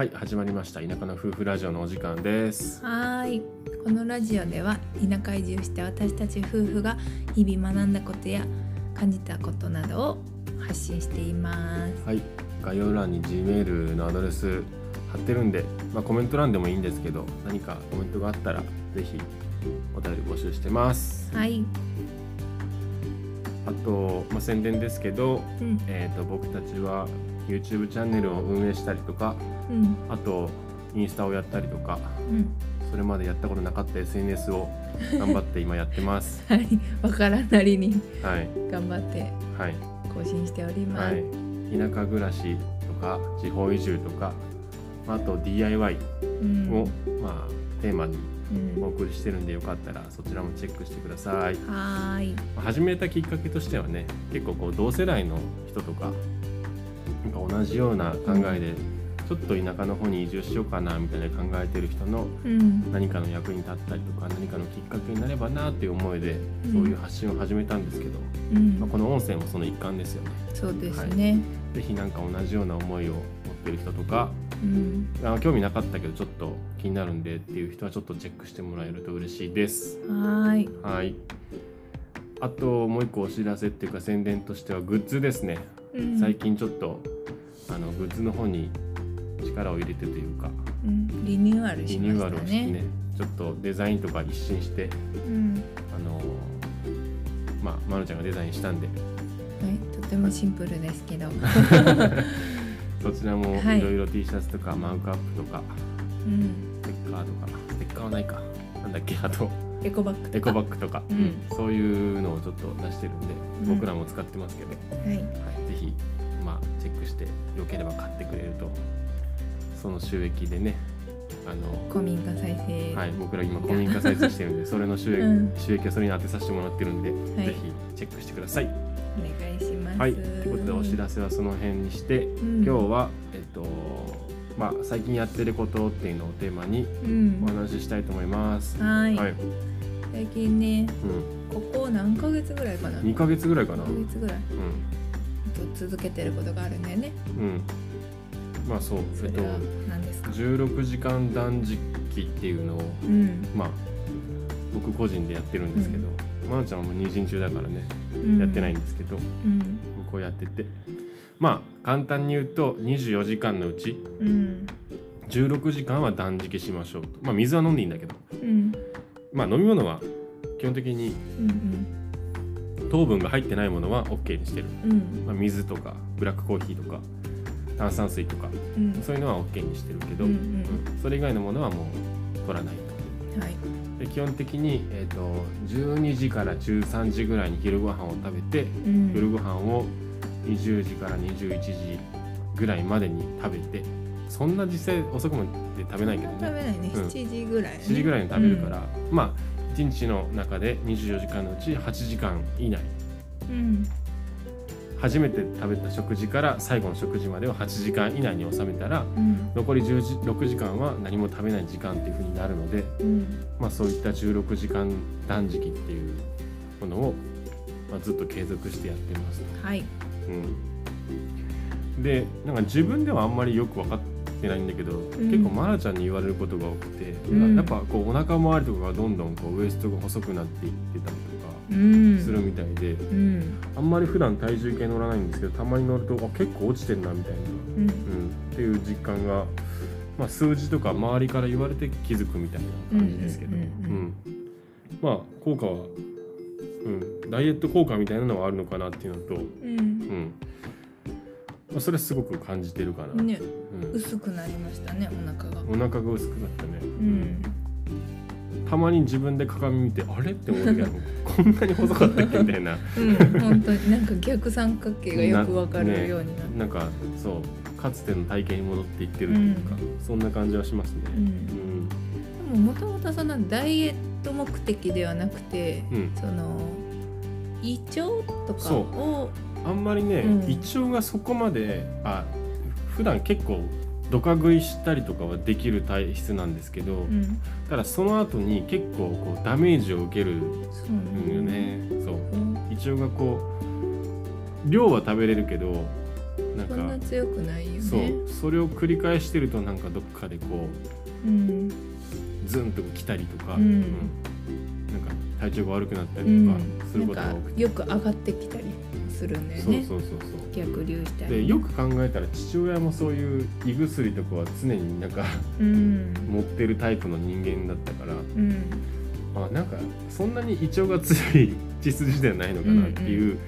はい、始まりました。田舎の夫婦ラジオのお時間です。はい、このラジオでは田舎移住して私たち夫婦が日々学んだことや感じたことなどを発信しています。はい、概要欄に Gmail のアドレス貼ってるんで、コメント欄でもいいんですけど、何かコメントがあったらぜひお便り募集してます。はい、あと、宣伝ですけど、僕たちは YouTube チャンネルを運営したりとか、あとインスタをやったりとか、それまでやったことなかった SNS を頑張って今やってますはい、わからんなりに頑張って更新しております。はいはい、田舎暮らしとか地方移住とか、あと DIY を、テーマにお送りしてるんで、よかったらそちらもチェックしてください。はい、始めたきっかけとしてはね、結構こう同世代の人とか、なんか同じような考えでちょっと田舎の方に移住しようかなみたいな考えてる人の何かの役に立ったりとか、何かのきっかけになればなっていう思いでそういう発信を始めたんですけど、この音声もその一環ですよね。そうですね。はい、ぜひなんか同じような思いを持ってる人とか、興味なかったけどちょっと気になるんでっていう人はちょっとチェックしてもらえると嬉しいです。はいはい、あともう一個お知らせっていうか宣伝としてはグッズですね。最近ちょっとグッズの方に力を入れてというか、リニューアルしましたね。リニューアルをしてね、ちょっとデザインとか一新して、まるちゃんがデザインしたんで、とてもシンプルですけどそちらもいろいろ T シャツとかマークアップとか、ステッカーとか、ステッカーはないか、なんだっけ、あとエコバッグとか、そういうのをちょっと出してるんで、僕らも使ってますけど、ぜひ、チェックしてよければ買ってくれると、その収益でね、古民家再生、僕ら今古民家再生してるんでそれの収益をそれに当てさせてもらってるんで、ぜひチェックしてください。お願いします。はい、ということでお知らせはその辺にして、今日は、最近やってることっていうのをテーマにお話ししたいと思います。はい、最近ね、ここ何ヶ月ぐらいかな、2ヶ月ぐらいかな、2ヶ月ぐらい、続けてることがあるんだよね。そう、それは何ですか、16時間断食っていうのを、僕個人でやってるんですけど、まるちゃんはもう妊娠中だからね、やってないんですけど、僕はやってて、簡単に言うと24時間のうち、16時間は断食しましょうと。水は飲んでいいんだけど、飲み物は基本的に糖分が入ってないものは OK にしてる。水とかブラックコーヒーとか炭酸水とか、そういうのは OK にしてるけど、それ以外のものはもう取らないと。で基本的に、12時から13時ぐらいに昼ご飯を食べて、夜ご飯を20時から21時ぐらいまでに食べて、そんな実際遅くまで食べないけどね、7時ぐらい、7時ぐらいに食べるから、1日の中で24時間のうち8時間以内、初めて食べた食事から最後の食事までを8時間以内に収めたら、残り16時間は何も食べない時間っていう風になるので、そういった16時間断食っていうものを、ずっと継続してやってます。はい、でなんか自分ではあんまりよく分かってないんだけど、結構まるちゃんに言われることが多くて、やっぱこうお腹周りとかがどんどんこうウエストが細くなっていってたりとかするみたいで、あんまり普段体重計乗らないんですけど、たまに乗ると結構落ちてるなみたいな、っていう実感が、数字とか周りから言われて気づくみたいな感じですけど、効果は、ダイエット効果みたいなのはあるのかなっていうのと、それすごく感じてるかな、薄くなりましたね、お腹が薄くなったね。たまに自分で鏡見てあれって思うけどこんなに細かったっけみたいな、本当になんか逆三角形がよく分かるようになって、なんかそうかつての体型に戻っていってるというか、そんな感じはしますね。でももともとそのダイエット目的ではなくて、その胃腸とかをあんまりね、胃腸がそこまで普段結構どか食いしたりとかはできる体質なんですけど、ただその後に結構こうダメージを受けるよね。胃腸がこう量は食べれるけど、なんかそんな強くないよね。そう、それを繰り返してるとなんかどっかでこう、うん、ズンと来たりとか、うん、なんか体調が悪くなったりとかすることが多くて、うん、よく上がってきたりするんだよね。そうそうそうそう、逆流したり。でよく考えたら父親もそういう胃薬とかは常になんか持ってるタイプの人間だったから、うん、あ、なんかそんなに胃腸が強い血筋ではないのかなっていう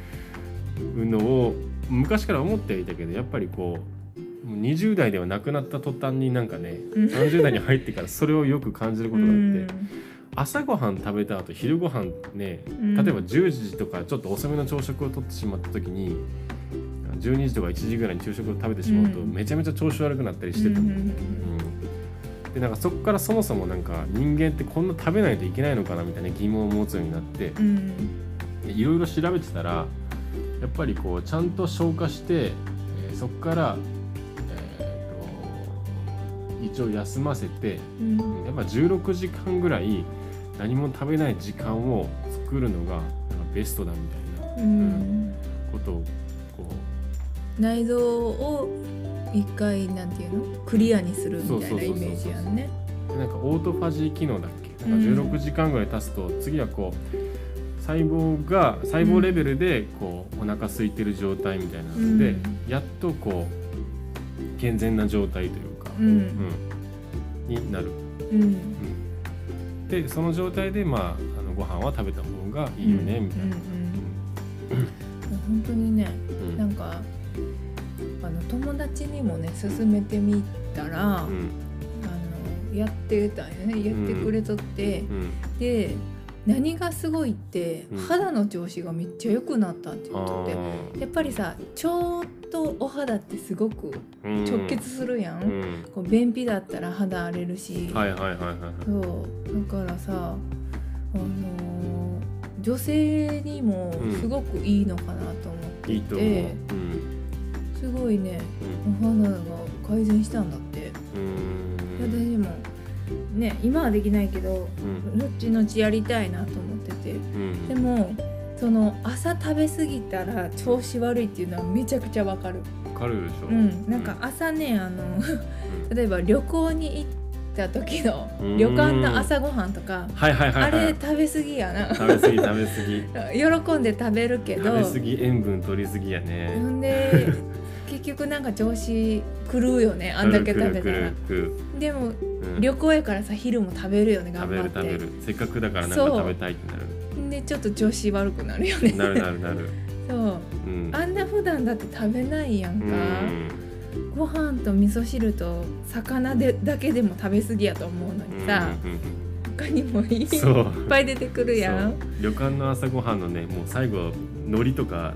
のを昔から思っていたけど、やっぱりこう20代ではなくなった途端になんかね、30代に入ってからそれをよく感じることがあって、うん、朝ごはん食べた後昼ごはんね、例えば10時とかちょっと遅めの朝食をとってしまった時に12時とか1時ぐらいに昼食を食べてしまうとめちゃめちゃ調子悪くなったりしてた、うんうん、でなんかそこからそもそもなんか人間ってこんな食べないといけないのかなみたいな疑問を持つようになって、うん、いろいろ調べてたらやっぱりこうちゃんと消化して、そこから、胃腸を休ませて、うん、やっぱ16時間ぐらい何も食べない時間を作るのがなんかベストだみたいな、うん、ことをこう内臓を一回なんていうのクリアにするみたいなイメージやんね。なんかオートファジー機能だっけ、なんか16時間ぐらい経つと、次はこう細胞レベルでこうお腹空いてる状態みたいなので、うん、やっとこう健全な状態というか、うんうん、になる、うんうん、でその状態で、まあ、ご飯は食べた方がいいよね、うん、みたいな、うんうんうん、本当にね、うん、なんか友達にもね勧めてみたら、うん、やってたんよね、やってくれとって、うんうん、で何がすごいって肌の調子がめっちゃ良くなったって言っとって、うん、やっぱりさ腸とお肌ってすごく直結するやん、うん、こう便秘だったら肌荒れるし、はいはいはいはい、そうだからさ、女性にもすごくいいのかなと思っていて、うんいいと思う、うん、すごいね、うん、お肌が改善したんだって。うん、私もね、今はできないけど、うん、後々やりたいなと思ってて、うん、でもその朝食べ過ぎたら調子悪いっていうのはめちゃくちゃわかる。わかるでしょ、うん、なんか朝ね、うん、例えば旅行に行った時の旅館の朝ごはんとか、あれ食べ過ぎやな。食べ過ぎ喜んで食べるけど食べ過ぎ、塩分取り過ぎやね。んで結局なんか調子狂うよね、あんだけ食べたら。でも、うん、旅行やからさ昼も食べるよね、頑張って。食べるせっかくだからなんか食べたいってなる。でちょっと調子悪くなるよね。なるそう、うん、あんな普段だって食べないやんか、うん、ご飯と味噌汁と魚でだけでも食べ過ぎやと思うのにさ、うんうんうん、他にもいっぱい出てくるやん。旅館の朝ごはんのね、もう最後海苔とか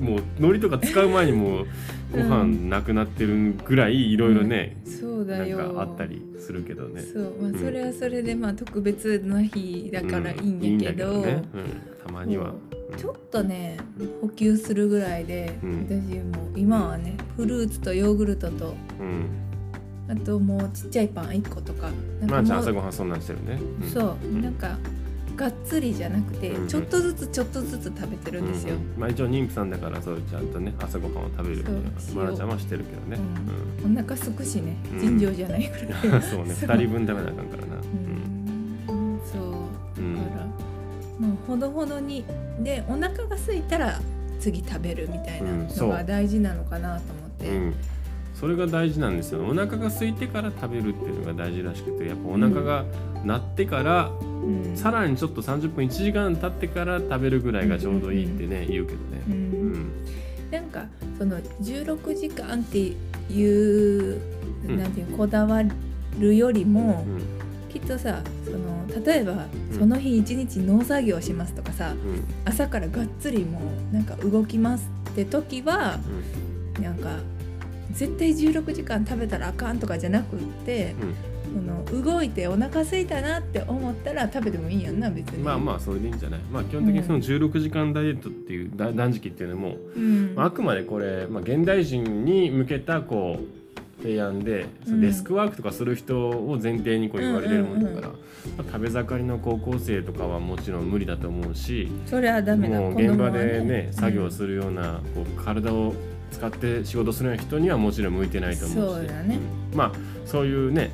もう海苔とか使う前にもうご飯なくなってるぐらいいろいろね、うん、そうだよ、なんかあったりするけどね。そう、まあ、それはそれで、まあ、特別な日だからいいんだけど、うん、いいんだけどね、うん、たまには、うん、ちょっとね補給するぐらいで、うん、私もう今はねフルーツとヨーグルトと、うん、あともうちっちゃいパン1個とか、なんかまあちゃん朝ごはんそんなんしてるね、うん、そう、うん、なんかがっつりじゃなくて、うん、ちょっとずつ食べてるんですよ、うん、まあ一応妊婦さんだからそうちゃんとね朝ごはんを食べるようにはマラちゃんはしてるけどね、うんうん、お腹すくしね、尋常じゃないぐらい、うん、そうね、2人分食べなあかんからな、うん、そうだから、うん、もうほどほどにでお腹が空いたら次食べるみたいなのが大事なのかなと思って、うん、それが大事なんですよ。お腹が空いてから食べるっていうのが大事らしくて、やっぱお腹が鳴ってから、うん、さらにちょっと30分1時間経ってから食べるぐらいがちょうどいいってね、うん、言うけどね、うんうん、なんかその16時間っていう、うん、なんていうこだわるよりも、うんうん、きっとさ例えばその日一日農作業しますとかさ、うん、朝からがっつりもうなんか動きますって時は、うん、なんか絶対16時間食べたらあかんとかじゃなくって、うん、動いてお腹空いたなって思ったら食べてもいいやんな、別に。まあまあそれでいいんじゃない。まあ基本的にその16時間ダイエットっていう、うん、断食っていうのも、うん、あくまでこれ、まあ、現代人に向けたこう提案で、うん、デスクワークとかする人を前提にこう言われてるものだから、うんうんうん、まあ、食べ盛りの高校生とかはもちろん無理だと思うし、それはダメだ。もう現場でね、作業するようなこう体を使って仕事するような人にはもちろん向いてないと思うし、そうだね、まあそういうね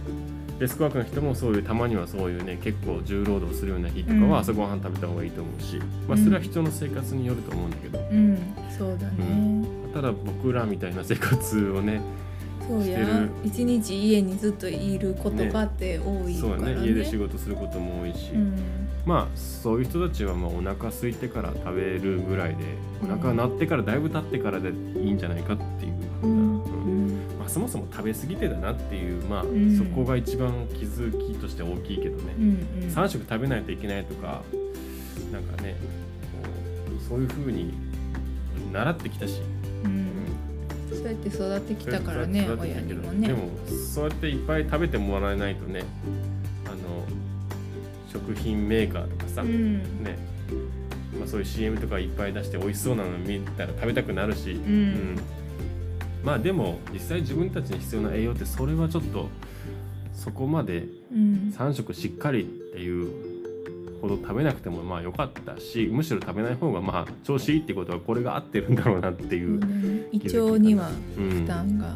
デスクワークの人もそういうたまにはそういうね結構重労働するような日とかは朝ごはん食べた方がいいと思うし、まあそれは人の生活によると思うんだけど、うん、そうだね、うん、ただ僕らみたいな生活をねそうや一日家にずっといることがって多いから ね、 そうね、家で仕事することも多いし、うん、まあそういう人たちはまあお腹空いてから食べるぐらいでお腹鳴ってからだいぶ経ってからでいいんじゃないかっていうふうな、うんまあ、そもそも食べ過ぎてだなっていう、まあうん、そこが一番気づきとして大きいけどね、うんうん、3食食べないといけないとかなんかねそういうふうに習ってきたし、そうやって育ってきたからね、親にもね。でもそうやっていっぱい食べてもらえないとね、食品メーカーとかさ、うんねまあ、そういう CM とかいっぱい出して美味しそうなの見たら食べたくなるし、うんうん、まあでも実際自分たちに必要な栄養ってそれはちょっとそこまで3食しっかりっていうほど食べなくてもまあ良かったし、むしろ食べない方がまあ調子いいってことはこれが合ってるんだろうなっていう。うん胃腸には負担が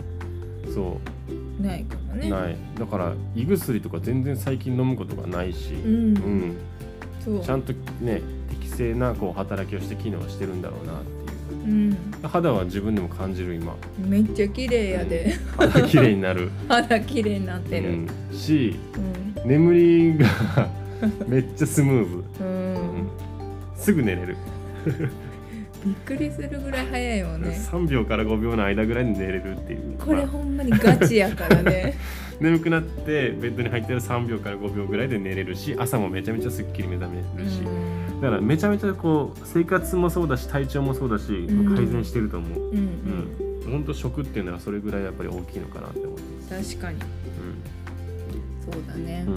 ないからね、うん、ないだから胃薬とか全然最近飲むことがないし、うんうん、ちゃんとね適正なこう働きをして機能してるんだろうなっていう、うん、肌は自分でも感じる今めっちゃ綺麗やで、うん、肌綺麗になる肌綺麗になってる、うん、し、うん、眠りがめっちゃスムーブ、うんうん、すぐ寝れるびっくりするぐらい早いよね。3秒から5秒の間ぐらいで寝れるっていう。これほんまにガチやからね眠くなってベッドに入ってる3秒から5秒ぐらいで寝れるし、朝もめちゃめちゃすっきり目覚めるし、うん、だからめちゃめちゃこう生活もそうだし体調もそうだし、うん、改善してると思う、うんうんうん、ほんと食っていうのはそれぐらいやっぱり大きいのかなって思ってます。確かに、うん、そうだね、う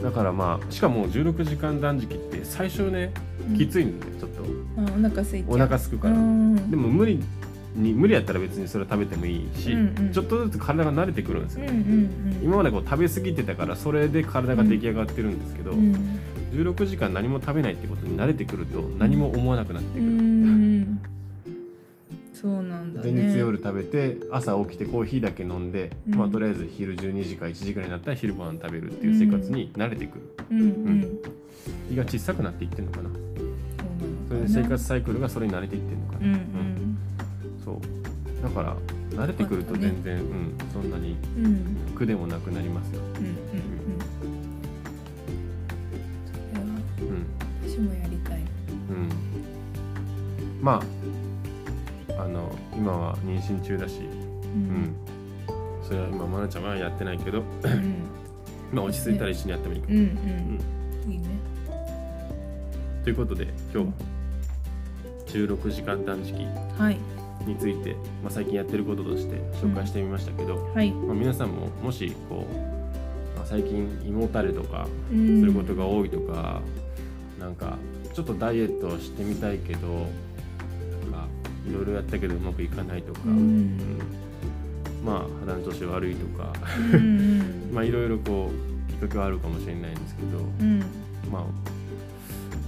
ん、だからまあしかも16時間断食って最初ねきついんだよね、うん、ちょっとお腹空いちゃう、お腹空くから、うん、でも無理やったら別にそれ食べてもいいし、うんうん、ちょっとずつ体が慣れてくるんですよね、うんうんうん、今までこう食べ過ぎてたからそれで体が出来上がってるんですけど、うんうん、16時間何も食べないってことに慣れてくると何も思わなくなってくる、うん、そうなんだね。前日夜食べて朝起きてコーヒーだけ飲んで、うんまあ、とりあえず昼12時か1時ぐらいになったら昼ご飯食べるっていう生活に慣れてくる、うんうんうん、胃が小さくなっていってるのかな、それで生活サイクルがそれに慣れていってるのかな、うんうん、そうだから慣れてくると全然、ねうん、そんなに苦でもなくなりますよ、うんうんうんうん、私もやりたい、うん、まあ今は妊娠中だし、うんうん、それは今まなちゃんはやってないけど、うん、まあ落ち着いたら一緒にやってもいいかも、うんうんうん、いいねということで今日は16時間断食について、はいまあ、最近やってることとして紹介してみましたけど、うんはいまあ、皆さんももしこう、まあ、最近胃もたれとかすることが多いとか、うん、なんかちょっとダイエットしてみたいけどいろいろやったけどうまくいかないとか、うんうん、まあ肌の調子悪いとかまあいろいろこうきっかけはあるかもしれないんですけど、うん、まあ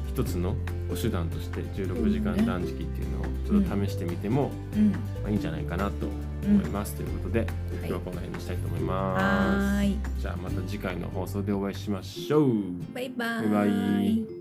一つのお手段として16時間断食っていうのをちょっと試してみても、うんまあ、いいんじゃないかなと思います、うん、ということで今日はこの辺にしたいと思います、はい、じゃあまた次回の放送でお会いしましょう。バイバイ。